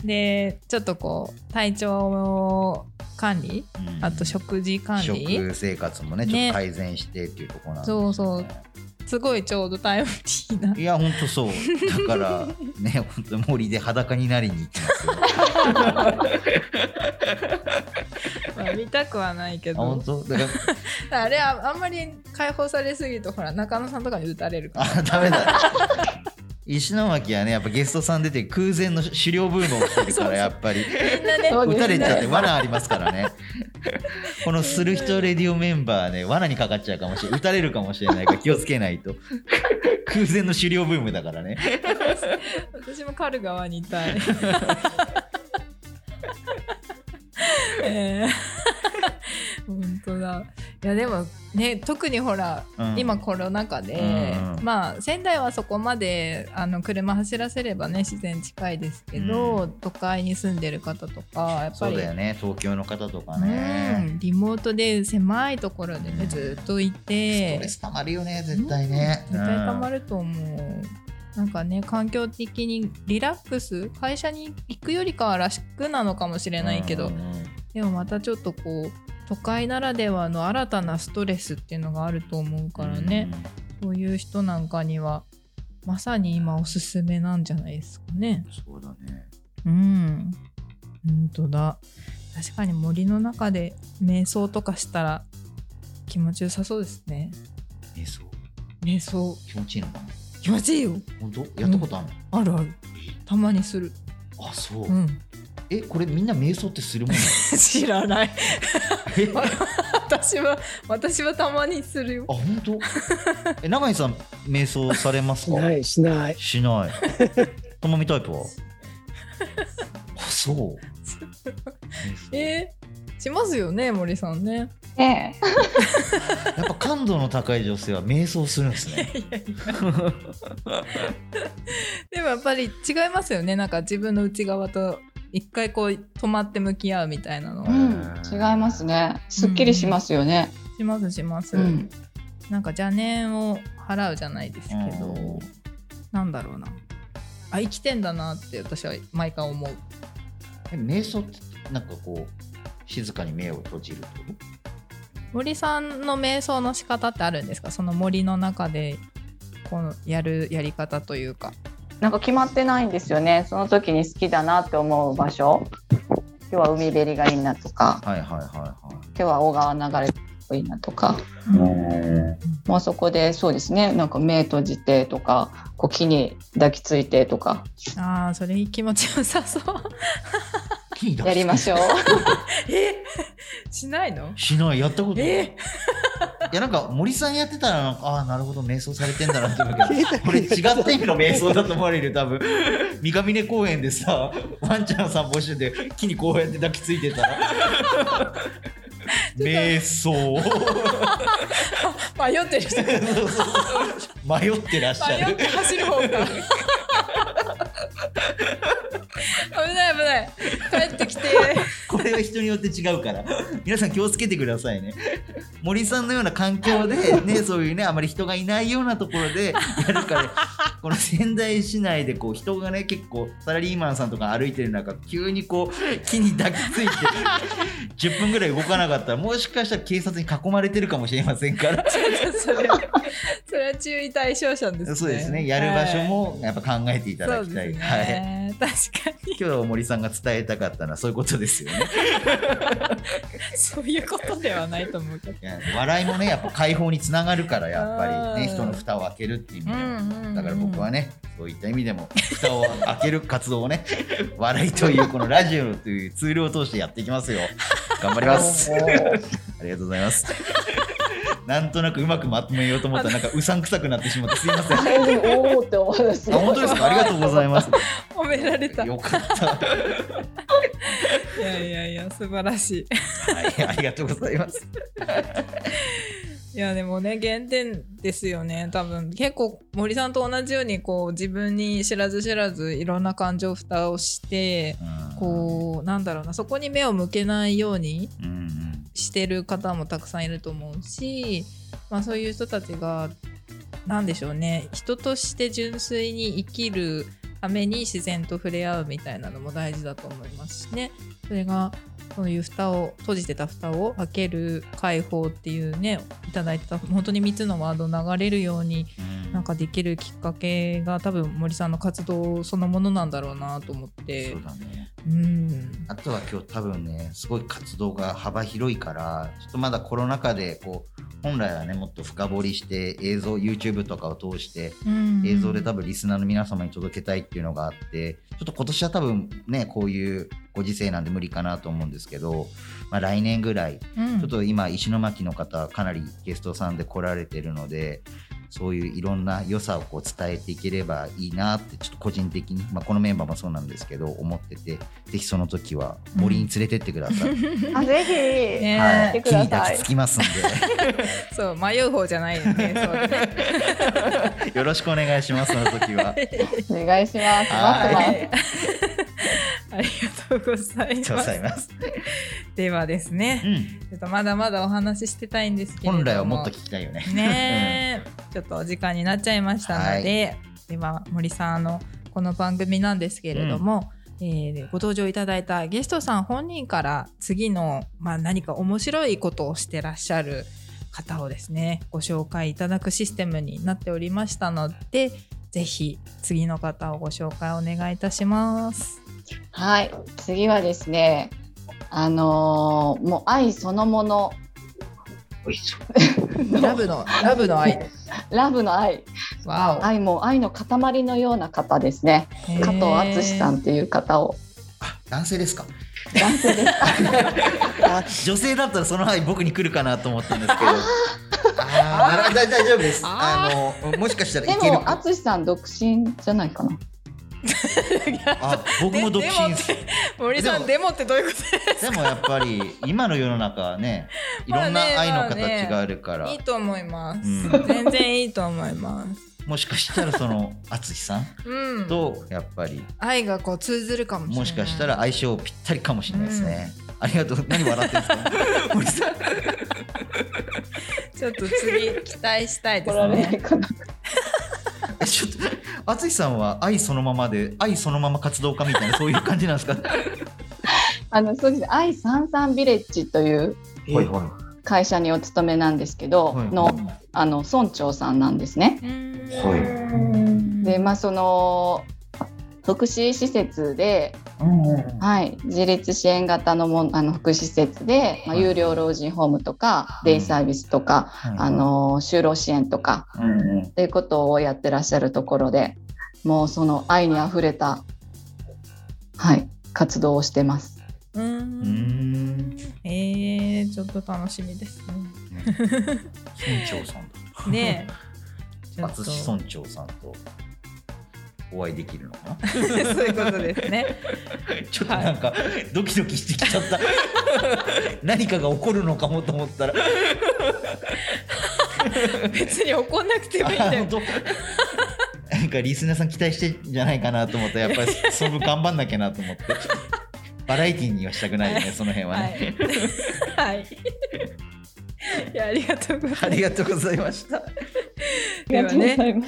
でちょっとこう体調管理、うん、あと食事管理、食生活もねちょっと改善してっていうところなんですね。そうそう、すごいちょうどタイムリーな。いや本当そうだからね、本当森で裸になりに行ってますよまあ見たくはないけど。本当だからあれはあんまり解放されすぎるとほら中野さんとかに打たれるから。あ、ダメだ石巻はね、やっぱゲストさん出て空前の狩猟ブームをしてるからやっぱりそうそう、ね、打たれちゃって罠ありますからねこのする人レディオメンバーね、罠にかかっちゃうかもしれない、打たれるかもしれないから気をつけないと空前の狩猟ブームだからね私も狩る側にいたい、えー、本当だ。いやでもね、特にほら、うん、今コロナ禍で、うん、まあ仙台はそこまであの車走らせればね自然近いですけど、うん、都会に住んでる方とかやっぱりそうだよね、東京の方とかね、うん、リモートで狭いところでね、うん、ずっといてストレス溜まるよね絶対ね、うん、絶対溜まると思う、うん、なんかね、環境的にリラックス、会社に行くよりかは楽なのかもしれないけど、でもまたちょっとこう都会ならではの新たなストレスっていうのがあると思うからね、そういう人なんかにはまさに今おすすめなんじゃないですかね。そうだね。うん。本当だ。確かに森の中で瞑想とかしたら気持ちよさそうですね。瞑想。瞑想。気持ちいいのかな。気持ちいいよ。本当？やったことあるの？うん、あるある。たまにする。あ、そう。うん。え、これみんな瞑想ってするもん？知らない。私は私はたまにするよ。あ、本当？え、永井さん瞑想されますか？しないしないしない。ともみタイプは？あ、そう。えー、しますよね、森さんね。ええ。やっぱ感度の高い女性は瞑想するんですね。いやいやでもやっぱり違いますよね。なんか自分の内側と。一回こう止まって向き合うみたいなの、うん、違いますね。すっきりしますよね、うん、しますします、うん、なんか邪念を払うじゃないですけど、うん、なんだろうなあ、生きてんだなって私は毎回思う。え、瞑想ってなんかこう静かに目を閉じると。森さんの瞑想の仕方ってあるんですか？その森の中でこのやるやり方というか。なんか決まってないんですよね。その時に好きだなって思う場所、今日は海べりがいいなとか、はいはいはいはい、今日は小川流れがいいなとか、うん、もうそこでそうですね、なんか目閉じてとか、こう木に抱きついてとか。ああ、それ気持ちよさそう。やりましょう。え、しないの？しない、やったことない。えいや、なんか森さんやってたらなんか、ああなるほど瞑想されてんだなって思うけど、これ違った意味の瞑想だと思われる。多分三上根公園でさ、ワンちゃん散歩してて木にこうやって抱きついてたら瞑想迷ってる人迷ってらっしゃる。迷って走る方が危ない危ない、帰ってきてこれは人によって違うから皆さん気をつけてくださいね。森さんのような環境でね、そういうね、あまり人がいないようなところでやるから、ね、この仙台市内でこう人がね、結構サラリーマンさんとか歩いてる中、急にこう木に抱きついてじゅっぷんぐらい動かなかったら、もしかしたら警察に囲まれてるかもしれませんからそれはそれは注意対象者ですね。そうですね、やる場所もやっぱ考えていただきたい、はい、確かに今日森さんが伝えたかったのはそういうことですよねそういうことではないと思うけど、いや笑いもね、やっぱ解放につながるから、やっぱりね、人の蓋を開けるっていう意味でも、うんうんうん、だから僕はね、そういった意味でも蓋を開ける活動をね笑いというこのラジオというツールを通してやっていきますよ。頑張りますありがとうございますなんとなくうまくまとめようと思ったら、なんかうさんくさくなってしまってすいませんおーって思います。本当ですか？ありがとうございます褒められた、よかったいやいやいや、素晴らしい、はい、ありがとうございますいやでもね、原点ですよね。多分結構森さんと同じように、こう自分に知らず知らずいろんな感情を蓋をして、うん、こうなんだろうな、そこに目を向けないように、うん、してる方もたくさんいると思うし、まあ、そういう人たちがなんでしょうね、人として純粋に生きるために自然と触れ合うみたいなのも大事だと思いますしね。それがそういう蓋を閉じてた蓋を開ける解放っていうね、いただいた本当にみっつのワード流れるようになんかできるきっかけが、多分森さんの活動そのものなんだろうなと思って。そうだね、うん、あとは今日多分ね、すごい活動が幅広いから、ちょっとまだコロナ禍でこう本来はね、もっと深掘りして映像 YouTube とかを通して、うんうん、映像で多分リスナーの皆様に届けたいっていうのがあって、ちょっと今年は多分ね、こういうご時世なんで無理かなと思うんですけど、まあ、来年ぐらい、うん、ちょっと今石巻の方かなりゲストさんで来られてるので、そういういろんな良さをこう伝えていければいいなって、ちょっと個人的に、まあ、このメンバーもそうなんですけど思ってて、ぜひその時は森に連れてってください、うん、あ、ぜひ、ね、はい、木に抱きつきますんでそう、迷う方じゃないよね、そうねよろしくお願いします、その時はお願いします。はいありがとうございます。ではですね、うん、ちょっとまだまだお話ししてたいんですけれども、本来はもっと聞きたいよねね、うん、ちょっとお時間になっちゃいましたので、はい、では森さんのこの番組なんですけれども、うんえー、ご登場いただいたゲストさん本人から次の、まあ、何か面白いことをしてらっしゃる方をですねご紹介いただくシステムになっておりましたので、ぜひ次の方をご紹介お願いいたします。はい、次はですねあのー、もう愛そのものラブのラブの愛ラブの愛わ愛も愛の塊のような方ですね。加藤敦史さんっていう方を。あ、男性ですか？男性です女性だったらその愛僕に来るかなと思ったんですけどああ大丈夫です。あのもしかしたらいけるか。でも敦史さん独身じゃないかなあ、僕も独身です。森さんデモってどういうことですか？でもやっぱり今の世の中はねいろんな愛の形があるから、まあねまあね、いいと思います、うん、全然いいと思いますもしかしたらその敦史さんとやっぱり、うん、愛がこう通ずるかもしれない。もしかしたら相性ぴったりかもしれないですね、うん、ありがとう。何笑ってるんですか森さんちょっと次期待したいですねちょっと敦史さんは愛そのままで愛そのまま活動家みたいなそういう感じなんですかあのそうですね、愛さんさんビレッジという会社にお勤めなんですけど、はいはい、の、あの村長さんなんですね、はい、でまあその福祉施設で、うんはい、自立支援型 の, もあの福祉施設で、まあ、有料老人ホームとかデイサービスとか、うん、あの就労支援とか、うん、っていうことをやってらっしゃるところで、もうその愛にあふれた、はい、活動をしてます。うーん、えー、ちょっと楽しみですね。村長さんだねえ松下村長さんとお会いできるのかなそういうことですねちょっとなんかドキドキしてきちゃった何かが起こるのかもと思ったら別に起こんなくてもいいんだよなんかリスナーさん期待してんじゃないかなと思ったらやっぱりその分頑張んなきゃなと思ってバラエティにはしたくないね、はい、その辺はねはい、はい、いやありがとうございましたありがとうございましたではね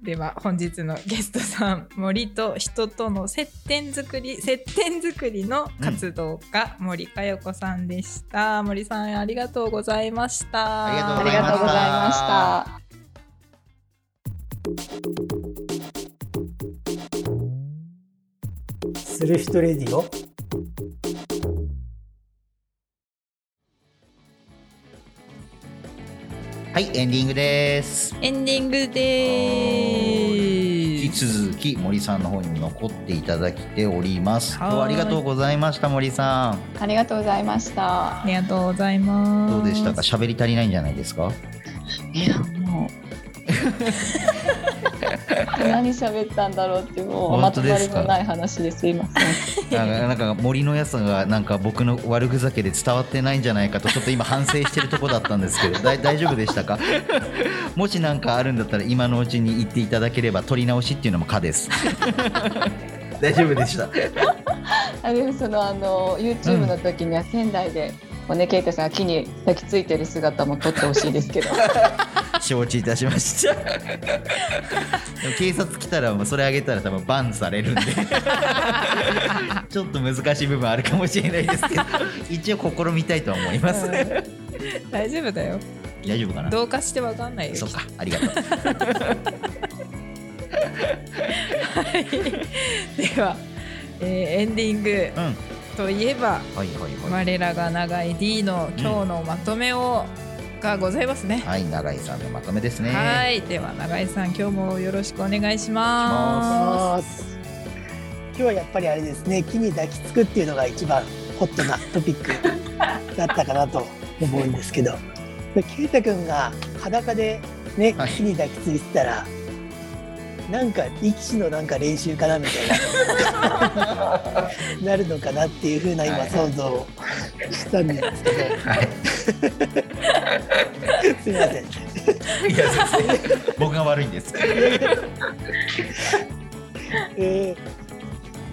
では本日のゲストさん、森と人との接点作り接点作りの活動家、うん、森香代子さんでした。森さんありがとうございました。ありがとうございました。する人レディオ、はい、エンディングです。エンディングでーす。引き続き森さんの方に残っていただきております。ありがとうございました森さん。ありがとうございました。ありがとうございます。どうでしたか？喋り足りないんじゃないですか？いやもう何喋ったんだろうってもうまとまりのない話ですいません。なんか森のやつがなんか僕の悪ふざけで伝わってないんじゃないかとちょっと今反省してるとこだったんですけど大丈夫でしたかもし何かあるんだったら今のうちに言っていただければ取り直しっていうのも可です大丈夫でしたあれそのあの YouTube の時には仙台で、うんね、ケイタさんが木に抱きついてる姿も撮ってほしいですけど承知いたしました警察来たらそれあげたら多分バンされるんでちょっと難しい部分あるかもしれないですけど一応試みたいと思います、うん、大丈夫だよ。大丈夫かな。どうかしてわかんないよ。そうか、ありがとう、はい、では、えー、エンディング、うん、といえば、はいはいはい、我らが長い D の今日のまとめを、うんがございますね。はい、長井さんのまとめですね。はい、では長井さん今日もよろしくお願いします。今日はやっぱりあれですね、木に抱きつくっていうのが一番ホットなトピックだったかなと思うんですけどケイタ君が裸で、ね、木に抱きついてたら、はい、なんか力士のなんか練習かなみたいななるのかなっていう風な今想像をしたんですけど、はいすみませんいや僕が悪いんです、え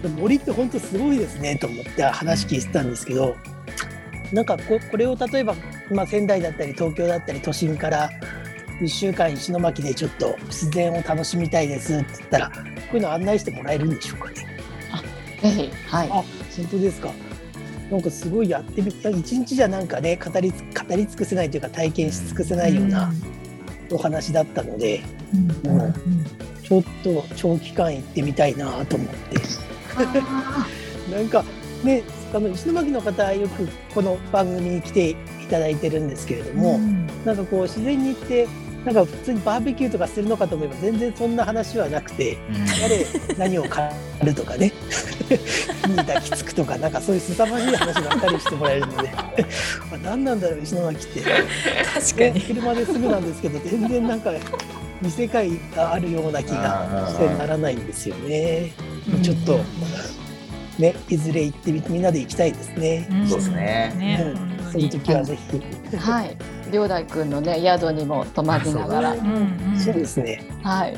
ー、森って本当すごいですねと思って話聞いてたんですけど、なんか こ, これを例えば、まあ、仙台だったり東京だったり都心からいっしゅうかん石巻でちょっと自然を楽しみたいですって言ったら、こういうの案内してもらえるんでしょうかね。あ、ぜひ、はい。あ、本当ですか。なんかすごいやってみたい、一日じゃなんかね語り、語り尽くせないというか体験し尽くせないようなお話だったので、うんうんうん、ちょっと長期間行ってみたいなと思ってなんかね、あの石巻の方よくこの番組に来ていただいてるんですけれども、うん、なんかこう自然に行ってなんか普通にバーベキューとかするのかと思えば全然そんな話はなくて、誰何を語るとかねに抱きつくとか、なんかそういう凄まじい話ばっかりしてもらえるのであ、何なんだろう石巻って。確かに車ですぐなんですけど、全然なんか見世界があるような気がしてならないんですよね。ちょっとね、いずれ行ってみてみんなで行きたいですね。うん、そうですね。うん、その時はぜひ。はい。亮大くんのね宿にも泊まりながら。そう、うんうん、そうですね。はい。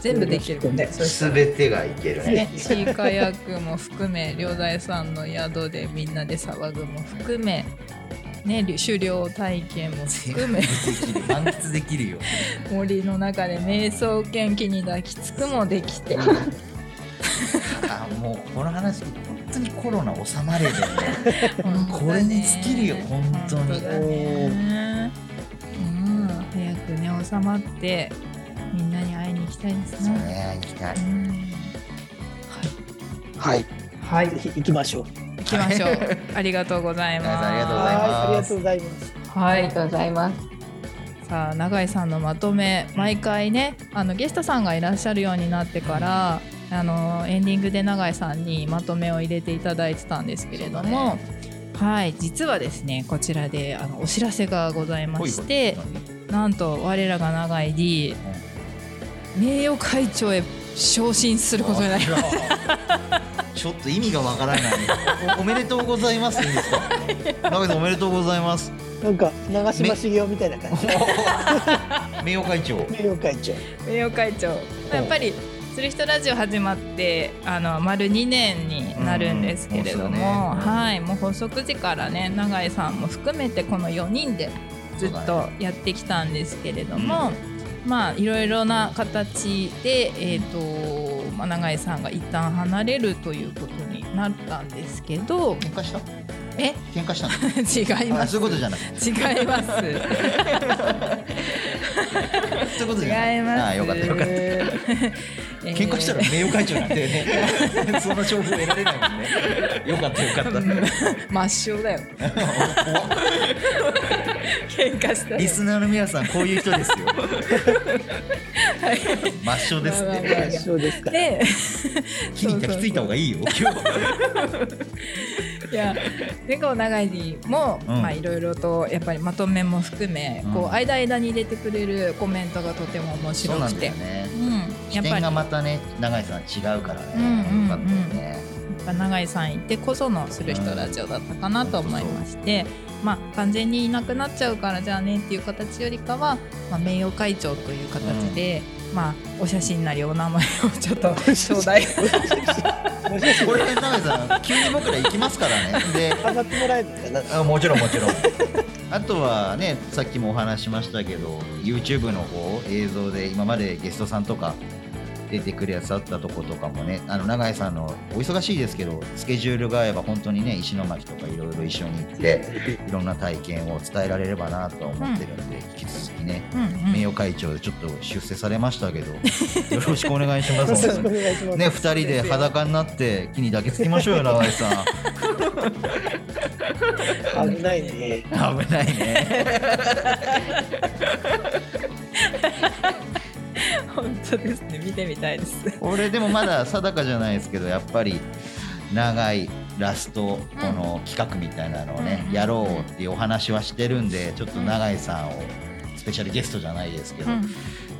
全部できるね。すべてがいけるね。シーカヤックも含め、亮大さんの宿でみんなで騒ぐも含め、ね、狩猟体験も含め満喫できるよ。森の中で瞑想犬木に抱きつくもできて。あ、もうこの話本当にコロナ収まれるねこれに尽きるよ本当に。本当だね、うん、早くね収まってみんなに会いに行きたいですね。そうね、会いに行きたい、うん、はいはい、はい、行きましょう行きましょうありがとうございます。ありがとうございます。はい、ありがとうございます。さあ永井さんのまとめ、毎回ね、あのゲストさんがいらっしゃるようになってから、うん、あのエンディングで永井さんにまとめを入れていただいてたんですけれども、ね、はい、実はですねこちらであのお知らせがございまして、なんと我らが永井 D 名誉会長へ昇進することになります。ちょっと意味がわからない、ね、お, おめでとうございます。いいですか永井さん、おめでとうございます。なんか長嶋茂雄みたいな感じ名誉会長名誉会長名誉会長、やっぱりする人ラジオ始まってあの丸にねんになるんですけれども、うん、はい、もう発足時からね永井さんも含めてこのよにんでずっとやってきたんですけれども、ね、うん、まあいろいろな形で、えーとまあ、永井さんが一旦離れるということになったんですけど。喧嘩した？え？喧嘩したの？違います。そういうことじゃない。違います。そういうことじゃない。違います。ああ、よかったよかった。結婚したら名誉会長なんてね、その情報得られないもんね。よかったよかった。抹消だよ。喧嘩した。リスナーの皆さんこういう人ですよ。はい、抹消ですね。抹消ですから。で、気に抱きついた方がいいよ。今日。いや、猫を長いにも、うん、まあいろいろとやっぱりまとめも含め、うん、こう間間に入れてくれるコメントがとても面白くて。そうなんだよね。うん、やっぱり視点がまたね永井さん違うからね、うんうんうん、よかったね。やっぱ永井さんいてこそのする人ラジオだったかなと思いまして、うん、まあ完全にいなくなっちゃうからじゃあねっていう形よりかは、まあ、名誉会長という形で、うん、まあお写真なりお名前をちょっと頂戴これで永井さん急に僕ら行きますからね。で上がってもらえるんだな。もちろんもちろんあとはね、さっきもお話しましたけど YouTube の方映像で今までゲストさんとか出てくるやつあったとことかもね、あの永井さんのお忙しいですけどスケジュールが合えば本当にね石巻とかいろいろ一緒に行っていろんな体験を伝えられればなと思ってるんで、うん、引き続きね、うんうん、名誉会長でちょっと出世されましたけどよろしくお願いします。ね、ふたりで裸になって木に抱きつきましょうよ永井さん危ないね危ないね本当ですね、見てみたいです。俺でもまだ定かじゃないですけどやっぱり長いラストこの企画みたいなのをね、うん、やろうっていうお話はしてるんで、ちょっと永井さんをスペシャルゲストじゃないですけど、うん、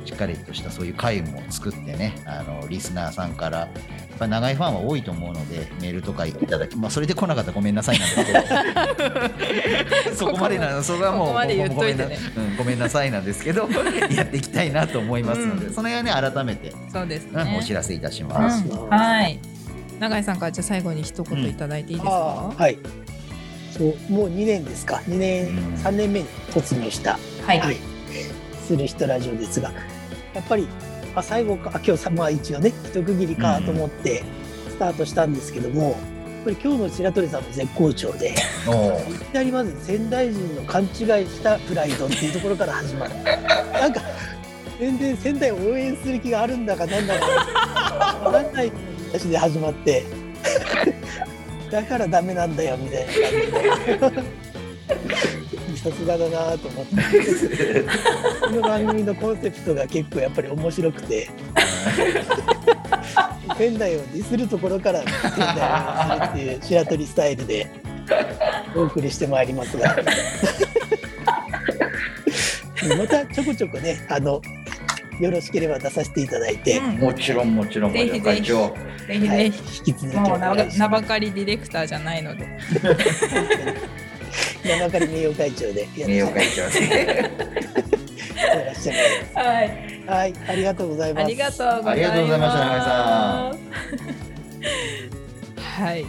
しっかりとしたそういう回も作ってね、あのリスナーさんからやっぱ長いファンは多いと思うのでメールとかいただき、まあ、それで来なかったらごめんなさいなんですけどそこまでなそれはもうここまで言っといてね、うん、ごめんなさいなんですけどやっていきたいなと思いますので、うん、その辺はね改めてそうですね、うん、お知らせいたします、うん、はい。永井さんからじゃあ最後に一言いただいていいですか、うん、はい。そうもうにねんですか、にねん、うん、さんねんめに突入した、はい、はい、する人ラジオですが、やっぱりあ最後か今日さ、まあ、一応ね一区切りかと思ってスタートしたんですけども、うん、やっぱり今日の白鳥さんも絶好調で、いきなりまず仙台人の勘違いしたプライドっていうところから始まるなんか全然仙台を応援する気があるんだかなんだか分かんない話で始まってだからダメなんだよみたいな感じでさすがだなと思ってこの番組のコンセプトが結構やっぱり面白くて仙台をディスるところから仙台をするっていう白鳥スタイルでお送りしてまいりますがまたちょこちょこねあのよろしければ出させていただいて、うん、もちろんもちろん、ぜひぜひ、ぜひぜひ引き続きお願いします。名ばかりディレクターじゃないので名ばかり名誉会長で名誉会長でいらっしゃいます。はい、はい、ありがとうございます。ありがとうございましたはい、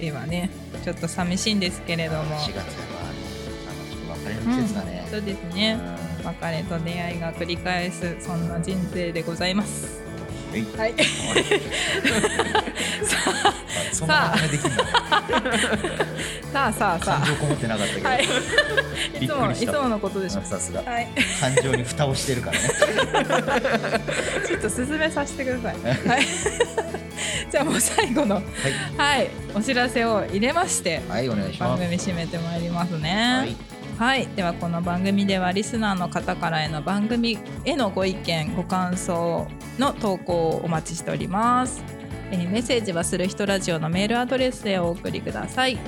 今ねちょっと寂しいんですけれどもしがつは別れの季節だね、うん、そうですね、別れと出会いが繰り返すそんな人生でございます。はいさあそんな話できんださあさあさあ感情こもってなかったけど、はい、いつもいつものことでしょ。さすが、はい、感情に蓋をしてるからねちょっと進めさせてくださいはいじゃあもう最後の、はいはい、お知らせを入れまして、はい、お願いします。番組締めてまいりますね。はいはい、ではこの番組ではリスナーの方からへの番組へのご意見ご感想の投稿をお待ちしております。えー、メッセージはするひとラジオのメールアドレスへお送りください。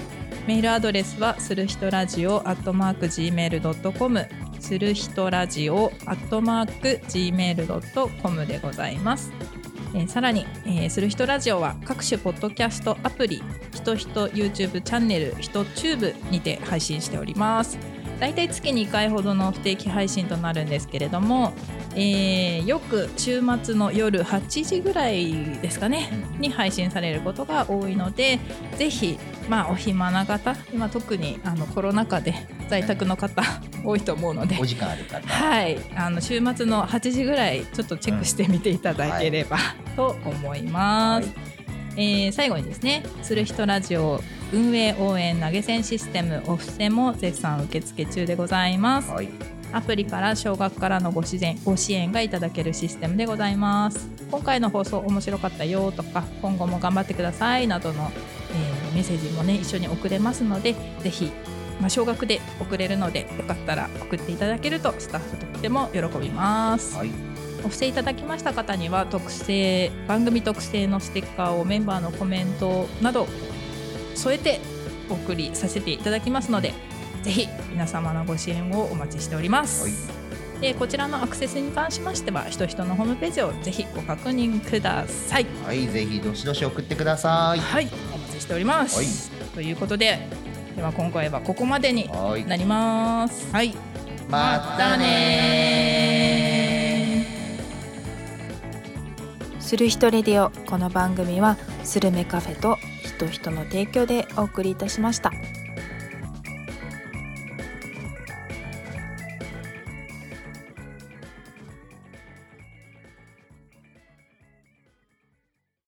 メールアドレスはするひとラジオ アットマークジーメールドットコム するひとラジオ アットマークジーメールドットコム でございます。えー、さらに、えー、するひとラジオは各種ポッドキャストアプリひとひと YouTube チャンネルひとチューブにて配信しております。だいたい月にかいほどの不定期配信となるんですけれども、えー、よく週末の夜はちじぐらいですかねに配信されることが多いので、ぜひ、まあ、お暇な方、今特にあのコロナ禍で在宅の方多いと思うのでお時間ある方、はい、あの週末のはちじぐらいちょっとチェックしてみていただければ、うんはい、と思います。はい、えー、最後にですね、するひとラジオ運営応援投げ銭システムお布施も絶賛受付中でございます。はい、アプリから少額からのご支援、ご支援がいただけるシステムでございます。今回の放送面白かったよとか今後も頑張ってくださいなどの、えー、メッセージもね一緒に送れますので、ぜひ、まあ、少額で送れるのでよかったら送っていただけるとスタッフとっても喜びます。はい、お布施いただきました方には特製番組特製のステッカーをメンバーのコメントなど添えてお送りさせていただきますので、ぜひ皆様のご支援をお待ちしております。はい、でこちらのアクセスに関しましてはひとひとのホームページをぜひご確認ください。はい、ぜひどしどし送ってください。はい、お待ちしております。はい、ということで、では今回はここまでになります。はい、はい、またねー。するひとレディオ、この番組はスルメカフェとひとひとの提供でお送りいたしました。